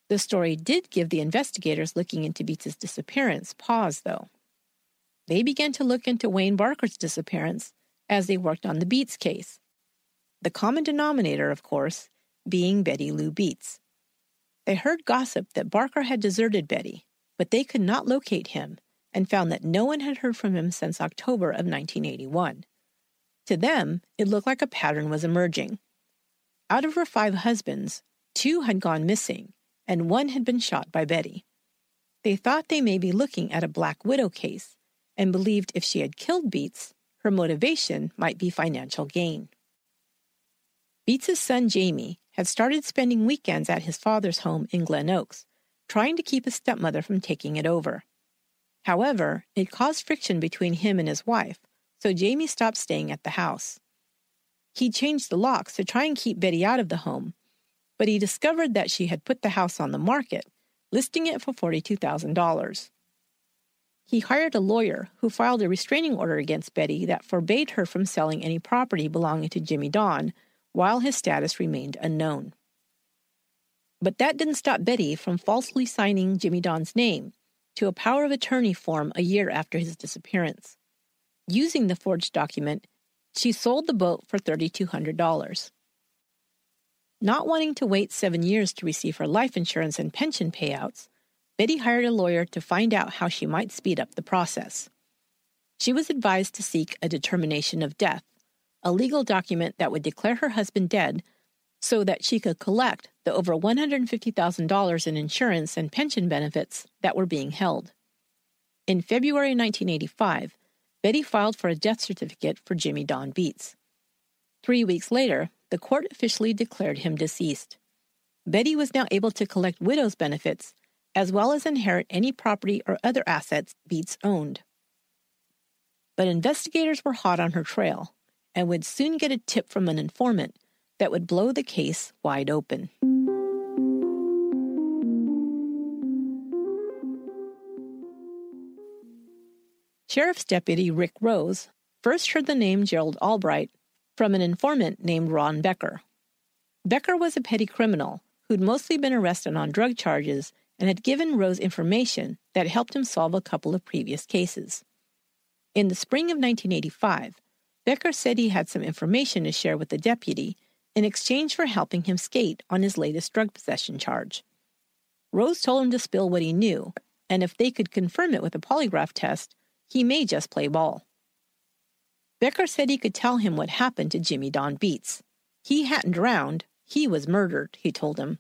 The story did give the investigators looking into Beets' disappearance pause, though. They began to look into Wayne Barker's disappearance as they worked on the Beets case. The common denominator, of course, being Betty Lou Beets. They heard gossip that Barker had deserted Betty, but they could not locate him and found that no one had heard from him since October of nineteen eighty-one, To them, it looked like a pattern was emerging. Out of her five husbands, two had gone missing, and one had been shot by Betty. They thought they may be looking at a black widow case, and believed if she had killed Beets, her motivation might be financial gain. Beets' son Jamie had started spending weekends at his father's home in Glen Oaks, trying to keep his stepmother from taking it over. However, it caused friction between him and his wife, so Jamie stopped staying at the house. He changed the locks to try and keep Betty out of the home, but he discovered that she had put the house on the market, listing it for forty-two thousand dollars. He hired a lawyer who filed a restraining order against Betty that forbade her from selling any property belonging to Jimmy Don, while his status remained unknown. But that didn't stop Betty from falsely signing Jimmy Don's name to a power of attorney form a year after his disappearance. Using the forged document, she sold the boat for thirty-two hundred dollars. Not wanting to wait seven years to receive her life insurance and pension payouts, Betty hired a lawyer to find out how she might speed up the process. She was advised to seek a determination of death, a legal document that would declare her husband dead so that she could collect the over one hundred fifty thousand dollars in insurance and pension benefits that were being held. In February nineteen eighty-five, Betty filed for a death certificate for Jimmy Don Beets. Three weeks later, the court officially declared him deceased. Betty was now able to collect widow's benefits as well as inherit any property or other assets Beets owned. But investigators were hot on her trail and would soon get a tip from an informant that would blow the case wide open. Sheriff's Deputy Rick Rose first heard the name Gerald Albright from an informant named Ron Becker. Becker was a petty criminal who'd mostly been arrested on drug charges and had given Rose information that helped him solve a couple of previous cases. In the spring of nineteen eighty-five, Becker said he had some information to share with the deputy in exchange for helping him skate on his latest drug possession charge. Rose told him to spill what he knew, and if they could confirm it with a polygraph test, he may just play ball. Becker said he could tell him what happened to Jimmy Don Beets. He hadn't drowned, he was murdered, he told him.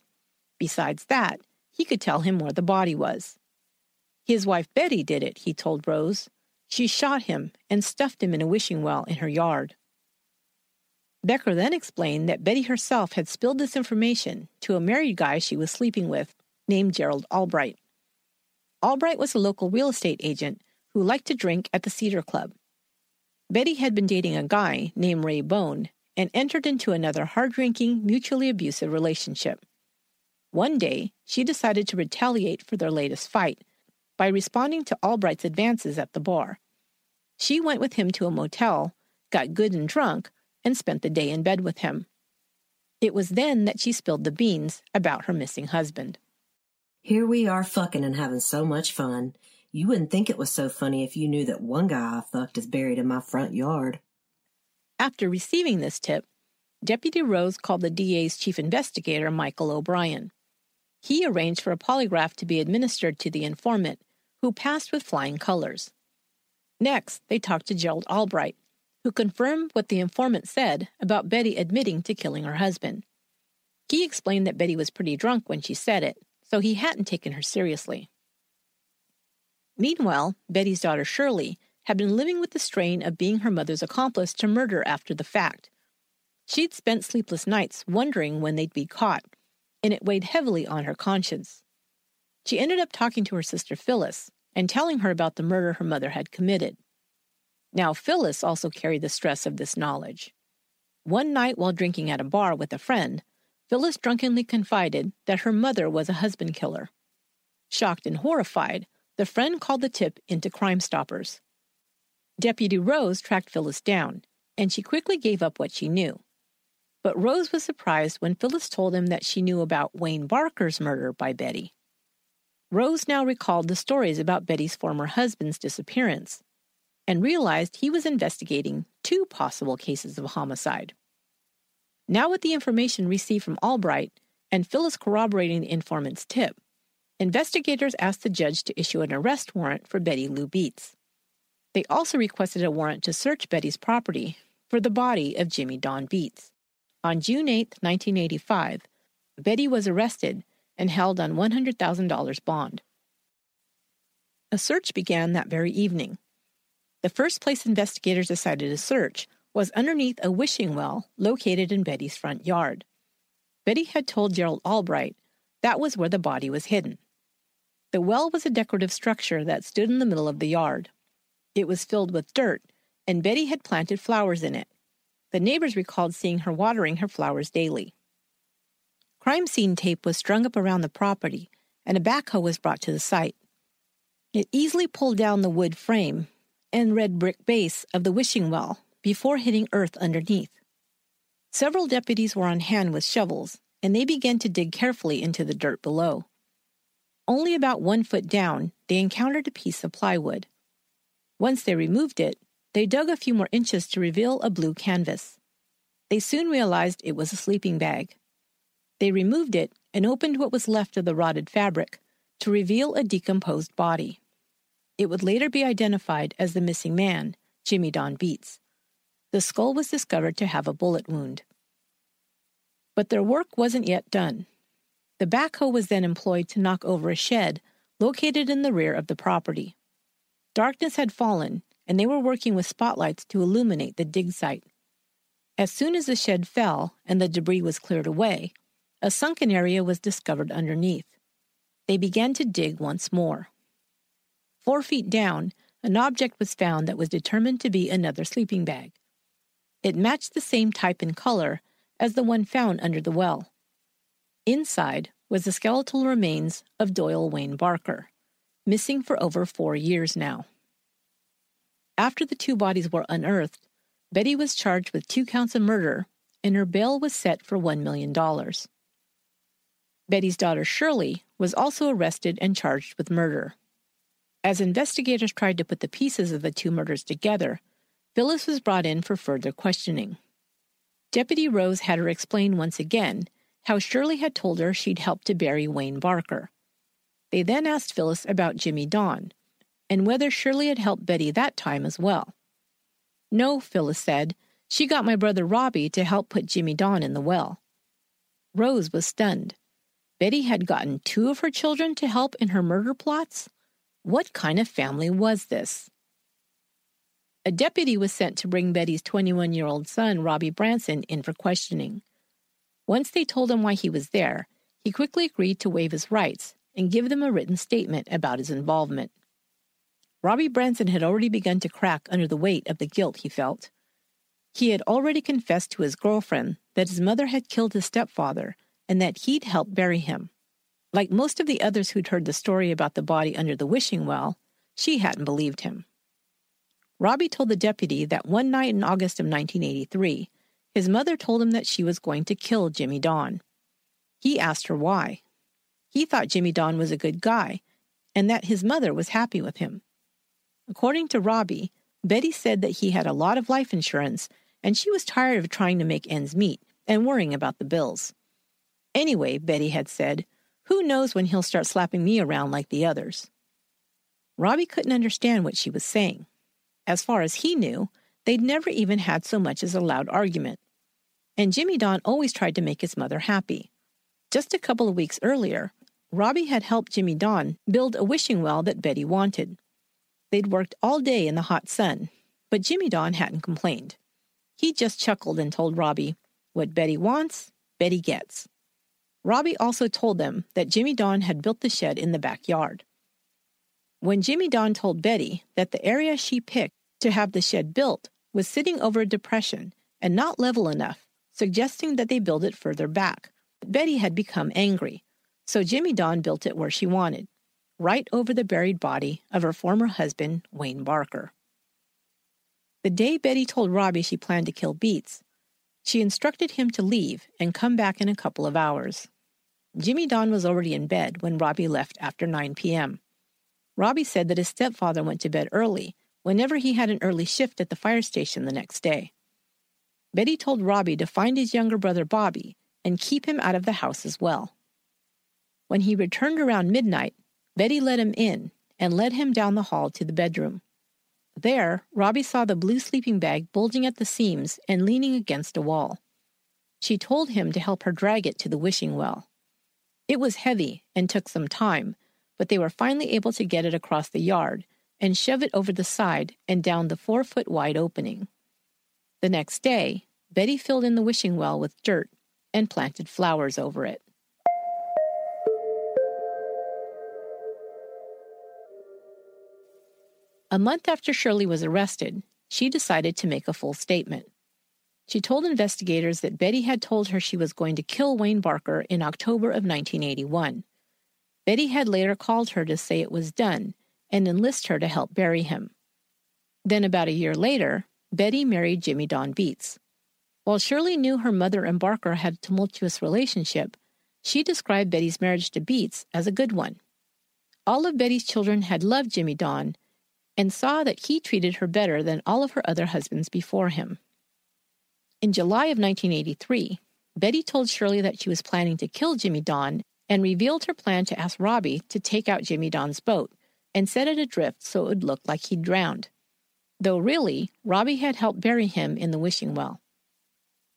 Besides that, he could tell him where the body was. His wife Betty did it, he told Rose. She shot him and stuffed him in a wishing well in her yard. Becker then explained that Betty herself had spilled this information to a married guy she was sleeping with named Gerald Albright. Albright was a local real estate agent who liked to drink at the Cedar Club. Betty had been dating a guy named Ray Bone and entered into another hard-drinking, mutually abusive relationship. One day, she decided to retaliate for their latest fight by responding to Albright's advances at the bar. She went with him to a motel, got good and drunk, and spent the day in bed with him. It was then that she spilled the beans about her missing husband. Here we are fucking and having so much fun. You wouldn't think it was so funny if you knew that one guy I fucked is buried in my front yard. After receiving this tip, Deputy Rose called the D A's chief investigator, Michael O'Brien. He arranged for a polygraph to be administered to the informant, who passed with flying colors. Next, they talked to Gerald Albright, who confirmed what the informant said about Betty admitting to killing her husband. He explained that Betty was pretty drunk when she said it, so he hadn't taken her seriously. Meanwhile, Betty's daughter Shirley had been living with the strain of being her mother's accomplice to murder after the fact. She'd spent sleepless nights wondering when they'd be caught, and it weighed heavily on her conscience. She ended up talking to her sister Phyllis and telling her about the murder her mother had committed. Now Phyllis also carried the stress of this knowledge. One night while drinking at a bar with a friend, Phyllis drunkenly confided that her mother was a husband killer. Shocked and horrified, the friend called the tip into Crime Stoppers. Deputy Rose tracked Phyllis down, and she quickly gave up what she knew. But Rose was surprised when Phyllis told him that she knew about Wayne Barker's murder by Betty. Rose now recalled the stories about Betty's former husband's disappearance and realized he was investigating two possible cases of homicide. Now with the information received from Albright and Phyllis corroborating the informant's tip, investigators asked the judge to issue an arrest warrant for Betty Lou Beets. They also requested a warrant to search Betty's property for the body of Jimmy Don Beets. On June eighth, nineteen eighty-five, Betty was arrested and held on one hundred thousand dollars bond. A search began that very evening. The first place investigators decided to search was underneath a wishing well located in Betty's front yard. Betty had told Gerald Albright that was where the body was hidden. The well was a decorative structure that stood in the middle of the yard. It was filled with dirt, and Betty had planted flowers in it. The neighbors recalled seeing her watering her flowers daily. Crime scene tape was strung up around the property, and a backhoe was brought to the site. It easily pulled down the wood frame and red brick base of the wishing well before hitting earth underneath. Several deputies were on hand with shovels, and they began to dig carefully into the dirt below. Only about one foot down, they encountered a piece of plywood. Once they removed it, they dug a few more inches to reveal a blue canvas. They soon realized it was a sleeping bag. They removed it and opened what was left of the rotted fabric to reveal a decomposed body. It would later be identified as the missing man, Jimmy Don Beets. The skull was discovered to have a bullet wound. But their work wasn't yet done. The backhoe was then employed to knock over a shed located in the rear of the property. Darkness had fallen, and they were working with spotlights to illuminate the dig site. As soon as the shed fell and the debris was cleared away, a sunken area was discovered underneath. They began to dig once more. Four feet down, an object was found that was determined to be another sleeping bag. It matched the same type and color as the one found under the well. Inside was the skeletal remains of Doyle Wayne Barker, missing for over four years now. After the two bodies were unearthed, Betty was charged with two counts of murder, and her bail was set for one million dollars. Betty's daughter Shirley was also arrested and charged with murder. As investigators tried to put the pieces of the two murders together, Phyllis was brought in for further questioning. Deputy Rose had her explain once again how Shirley had told her she'd helped to bury Wayne Barker. They then asked Phyllis about Jimmy Don, and whether Shirley had helped Betty that time as well. No, Phyllis said, she got my brother Robbie to help put Jimmy Don in the well. Rose was stunned. Betty had gotten two of her children to help in her murder plots? What kind of family was this? A deputy was sent to bring Betty's twenty-one-year-old son, Robbie Branson, in for questioning. Once they told him why he was there, he quickly agreed to waive his rights and give them a written statement about his involvement. Robbie Branson had already begun to crack under the weight of the guilt he felt. He had already confessed to his girlfriend that his mother had killed his stepfather and that he'd helped bury him. Like most of the others who'd heard the story about the body under the wishing well, she hadn't believed him. Robbie told the deputy that one night in August of nineteen eighty-three, his mother told him that she was going to kill Jimmy Don. He asked her why. He thought Jimmy Don was a good guy and that his mother was happy with him. According to Robbie, Betty said that he had a lot of life insurance and she was tired of trying to make ends meet and worrying about the bills. Anyway, Betty had said, who knows when he'll start slapping me around like the others? Robbie couldn't understand what she was saying. As far as he knew, they'd never even had so much as a loud argument. And Jimmy Don always tried to make his mother happy. Just a couple of weeks earlier, Robbie had helped Jimmy Don build a wishing well that Betty wanted. They'd worked all day in the hot sun, but Jimmy Don hadn't complained. He just chuckled and told Robbie, "What Betty wants, Betty gets." Robbie also told them that Jimmy Don had built the shed in the backyard. When Jimmy Don told Betty that the area she picked to have the shed built was sitting over a depression and not level enough, suggesting that they build it further back, but Betty had become angry, so Jimmy Don built it where she wanted, right over the buried body of her former husband, Wayne Barker. The day Betty told Robbie she planned to kill Beets, she instructed him to leave and come back in a couple of hours. Jimmy Don was already in bed when Robbie left after nine p.m. Robbie said that his stepfather went to bed early whenever he had an early shift at the fire station the next day. Betty told Robbie to find his younger brother Bobby and keep him out of the house as well. When he returned around midnight, Betty let him in and led him down the hall to the bedroom. There, Robbie saw the blue sleeping bag bulging at the seams and leaning against a wall. She told him to help her drag it to the wishing well. It was heavy and took some time, but they were finally able to get it across the yard and shove it over the side and down the four-foot-wide opening. The next day, Betty filled in the wishing well with dirt and planted flowers over it. A month after Shirley was arrested, she decided to make a full statement. She told investigators that Betty had told her she was going to kill Wayne Barker in October of nineteen eighty-one. Betty had later called her to say it was done and enlist her to help bury him. Then about a year later, Betty married Jimmy Don Beets. While Shirley knew her mother and Barker had a tumultuous relationship, she described Betty's marriage to Beets as a good one. All of Betty's children had loved Jimmy Don and saw that he treated her better than all of her other husbands before him. In July of nineteen eighty-three, Betty told Shirley that she was planning to kill Jimmy Don and revealed her plan to ask Robbie to take out Jimmy Don's boat and set it adrift so it would look like he'd drowned, though really, Robbie had helped bury him in the wishing well.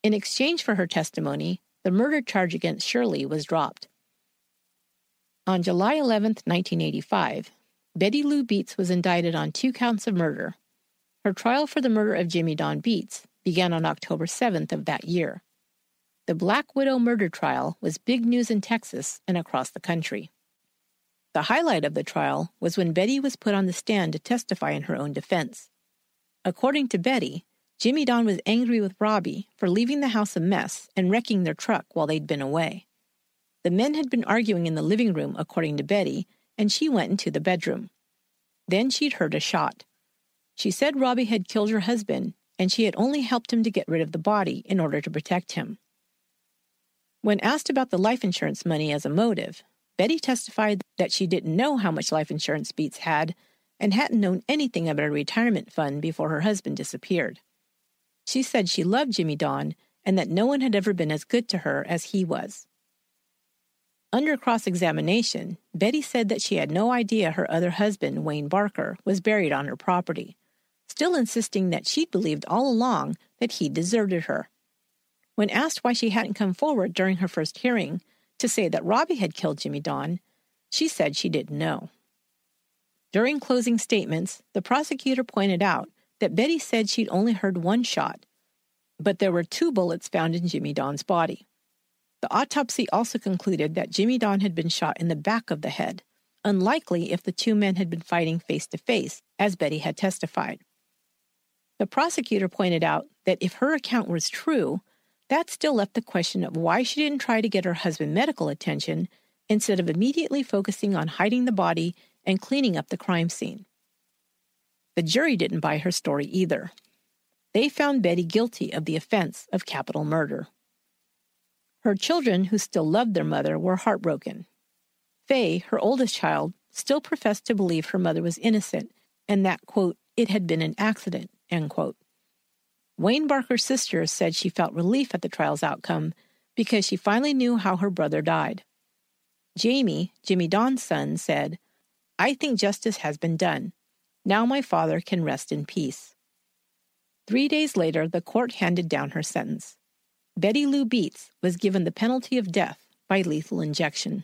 In exchange for her testimony, the murder charge against Shirley was dropped. On July eleventh, nineteen eighty-five, Betty Lou Beets was indicted on two counts of murder. Her trial for the murder of Jimmy Don Beets began on October seventh of that year. The Black Widow murder trial was big news in Texas and across the country. The highlight of the trial was when Betty was put on the stand to testify in her own defense. According to Betty, Jimmy Don was angry with Robbie for leaving the house a mess and wrecking their truck while they'd been away. The men had been arguing in the living room, according to Betty, and she went into the bedroom. Then she'd heard a shot. She said Robbie had killed her husband, and she had only helped him to get rid of the body in order to protect him. When asked about the life insurance money as a motive, Betty testified that she didn't know how much life insurance Beets had and hadn't known anything about a retirement fund before her husband disappeared. She said she loved Jimmy Don and that no one had ever been as good to her as he was. Under cross-examination, Betty said that she had no idea her other husband, Wayne Barker, was buried on her property, still insisting that she believed all along that he deserted her. When asked why she hadn't come forward during her first hearing to say that Robbie had killed Jimmy Don, she said she didn't know. During closing statements, the prosecutor pointed out that Betty said she'd only heard one shot, but there were two bullets found in Jimmy Don's body. The autopsy also concluded that Jimmy Don had been shot in the back of the head, unlikely if the two men had been fighting face-to-face, as Betty had testified. The prosecutor pointed out that if her account was true, that still left the question of why she didn't try to get her husband medical attention instead of immediately focusing on hiding the body and cleaning up the crime scene. The jury didn't buy her story either. They found Betty guilty of the offense of capital murder. Her children, who still loved their mother, were heartbroken. Fay, her oldest child, still professed to believe her mother was innocent and that, quote, it had been an accident, end quote. Wayne Barker's sister said she felt relief at the trial's outcome because she finally knew how her brother died. Jamie, Jimmy Don's son, said, I think justice has been done. Now my father can rest in peace. Three days later, the court handed down her sentence. Betty Lou Beets was given the penalty of death by lethal injection.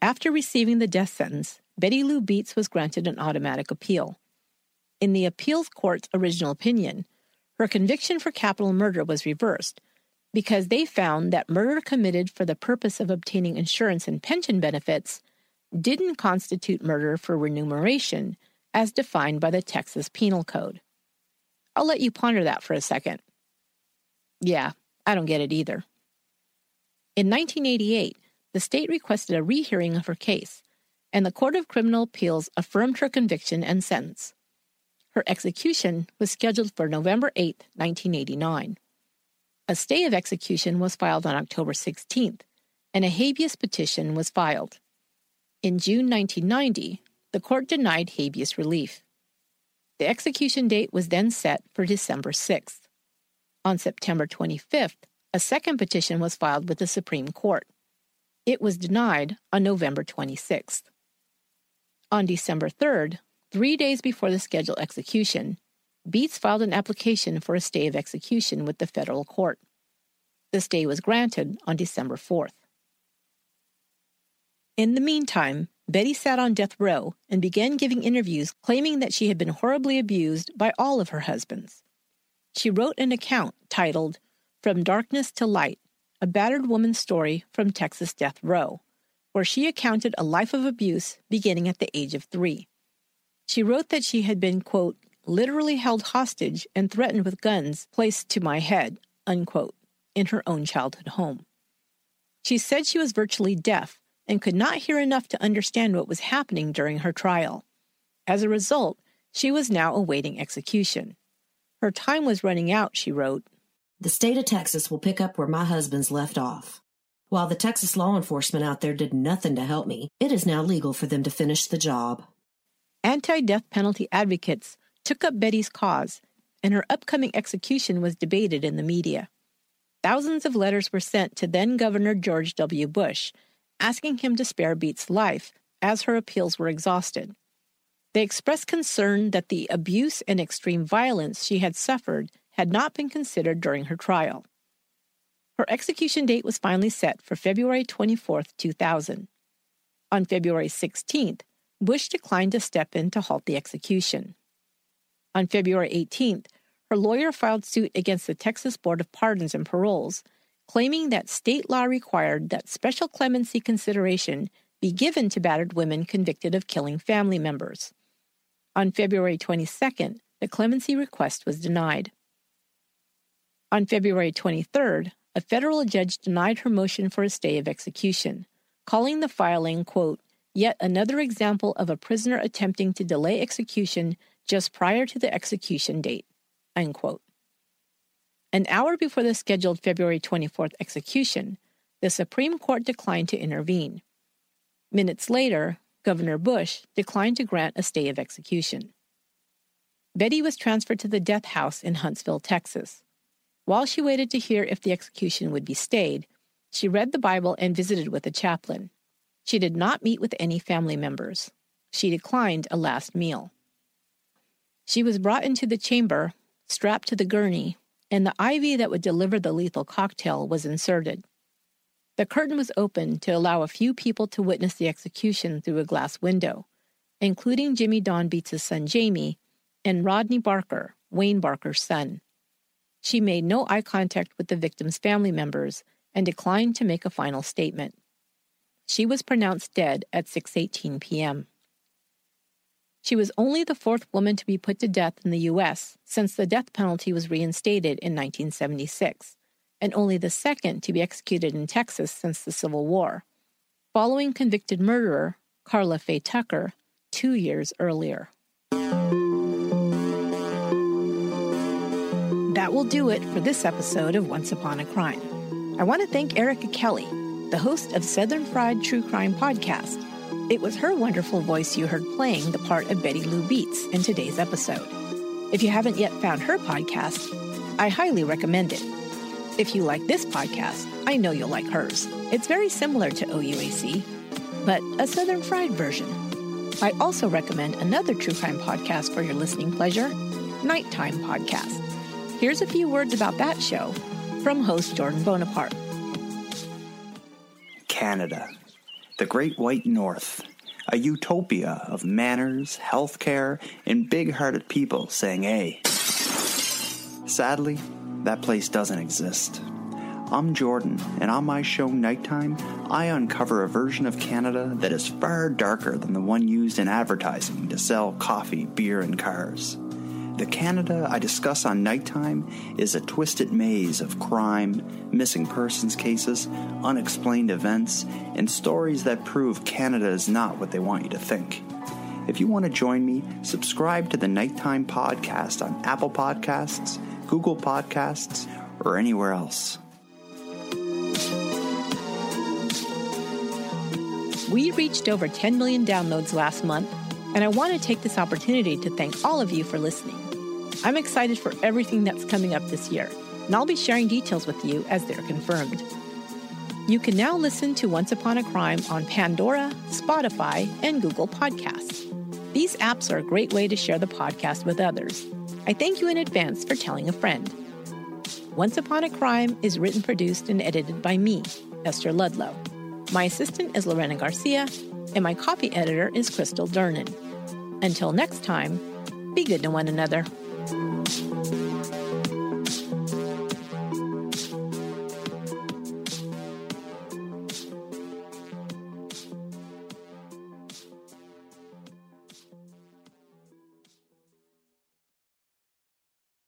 After receiving the death sentence, Betty Lou Beets was granted an automatic appeal. In the appeals court's original opinion, her conviction for capital murder was reversed because they found that murder committed for the purpose of obtaining insurance and pension benefits didn't constitute murder for remuneration, as defined by the Texas Penal Code. I'll let you ponder that for a second. Yeah, I don't get it either. In nineteen eighty-eight, the state requested a rehearing of her case, and the Court of Criminal Appeals affirmed her conviction and sentence. Her execution was scheduled for November eighth, nineteen eighty-nine. A stay of execution was filed on October sixteenth, and a habeas petition was filed. In June nineteen ninety, the court denied habeas relief. The execution date was then set for December sixth. On September twenty-fifth, a second petition was filed with the Supreme Court. It was denied on November twenty-sixth. On December third, three days before the scheduled execution, Beets filed an application for a stay of execution with the federal court. The stay was granted on December fourth. In the meantime, Betty sat on death row and began giving interviews claiming that she had been horribly abused by all of her husbands. She wrote an account titled, From Darkness to Light, A Battered Woman's Story from Texas Death Row, where she accounted a life of abuse beginning at the age of three. She wrote that she had been, quote, literally held hostage and threatened with guns placed to my head, unquote, in her own childhood home. She said she was virtually deaf and could not hear enough to understand what was happening during her trial. As a result, she was now awaiting execution. Her time was running out, she wrote. The state of Texas will pick up where my husband's left off. While the Texas law enforcement out there did nothing to help me, it is now legal for them to finish the job. Anti-death penalty advocates took up Betty's cause, and her upcoming execution was debated in the media. Thousands of letters were sent to then-Governor George W. Bush, asking him to spare Beets' life as her appeals were exhausted. They expressed concern that the abuse and extreme violence she had suffered had not been considered during her trial. Her execution date was finally set for February twenty-fourth, two thousand. On February sixteenth, Bush declined to step in to halt the execution. On February eighteenth, her lawyer filed suit against the Texas Board of Pardons and Paroles, claiming that state law required that special clemency consideration be given to battered women convicted of killing family members. On February twenty-second, the clemency request was denied. On February twenty-third, a federal judge denied her motion for a stay of execution, calling the filing, quote, yet another example of a prisoner attempting to delay execution just prior to the execution date, unquote. An hour before the scheduled February twenty-fourth execution, the Supreme Court declined to intervene. Minutes later, Governor Bush declined to grant a stay of execution. Betty was transferred to the death house in Huntsville, Texas. While she waited to hear if the execution would be stayed, she read the Bible and visited with a chaplain. She did not meet with any family members. She declined a last meal. She was brought into the chamber, strapped to the gurney, and the I V that would deliver the lethal cocktail was inserted. The curtain was opened to allow a few people to witness the execution through a glass window, including Jimmy Don Beets' son Jamie and Rodney Barker, Wayne Barker's son. She made no eye contact with the victim's family members and declined to make a final statement. She was pronounced dead at six eighteen p.m. She was only the fourth woman to be put to death in the U S since the death penalty was reinstated in nineteen seventy-six, and only the second to be executed in Texas since the Civil War, following convicted murderer Carla Faye Tucker two years earlier. That will do it for this episode of Once Upon a Crime. I want to thank Erica Kelly, the host of Southern Fried True Crime Podcast. It was her wonderful voice you heard playing the part of Betty Lou Beets in today's episode. If you haven't yet found her podcast, I highly recommend it. If you like this podcast, I know you'll like hers. It's very similar to O U A C, but a Southern Fried version. I also recommend another true crime podcast for your listening pleasure, Nighttime Podcast. Here's a few words about that show from host Jordan Bonaparte. Canada. The Great White North, a utopia of manners, healthcare, and big-hearted people saying, hey. Sadly, that place doesn't exist. I'm Jordan, and on my show Nighttime, I uncover a version of Canada that is far darker than the one used in advertising to sell coffee, beer, and cars. The Canada I discuss on Nighttime is a twisted maze of crime, missing persons cases, unexplained events, and stories that prove Canada is not what they want you to think. If you want to join me, subscribe to the Nighttime Podcast on Apple Podcasts, Google Podcasts, or anywhere else. We reached over ten million downloads last month, and I want to take this opportunity to thank all of you for listening. I'm excited for everything that's coming up this year, and I'll be sharing details with you as they're confirmed. You can now listen to Once Upon a Crime on Pandora, Spotify, and Google Podcasts. These apps are a great way to share the podcast with others. I thank you in advance for telling a friend. Once Upon a Crime is written, produced, and edited by me, Esther Ludlow. My assistant is Lorena Garcia, and my copy editor is Crystal Durnan. Until next time, be good to one another.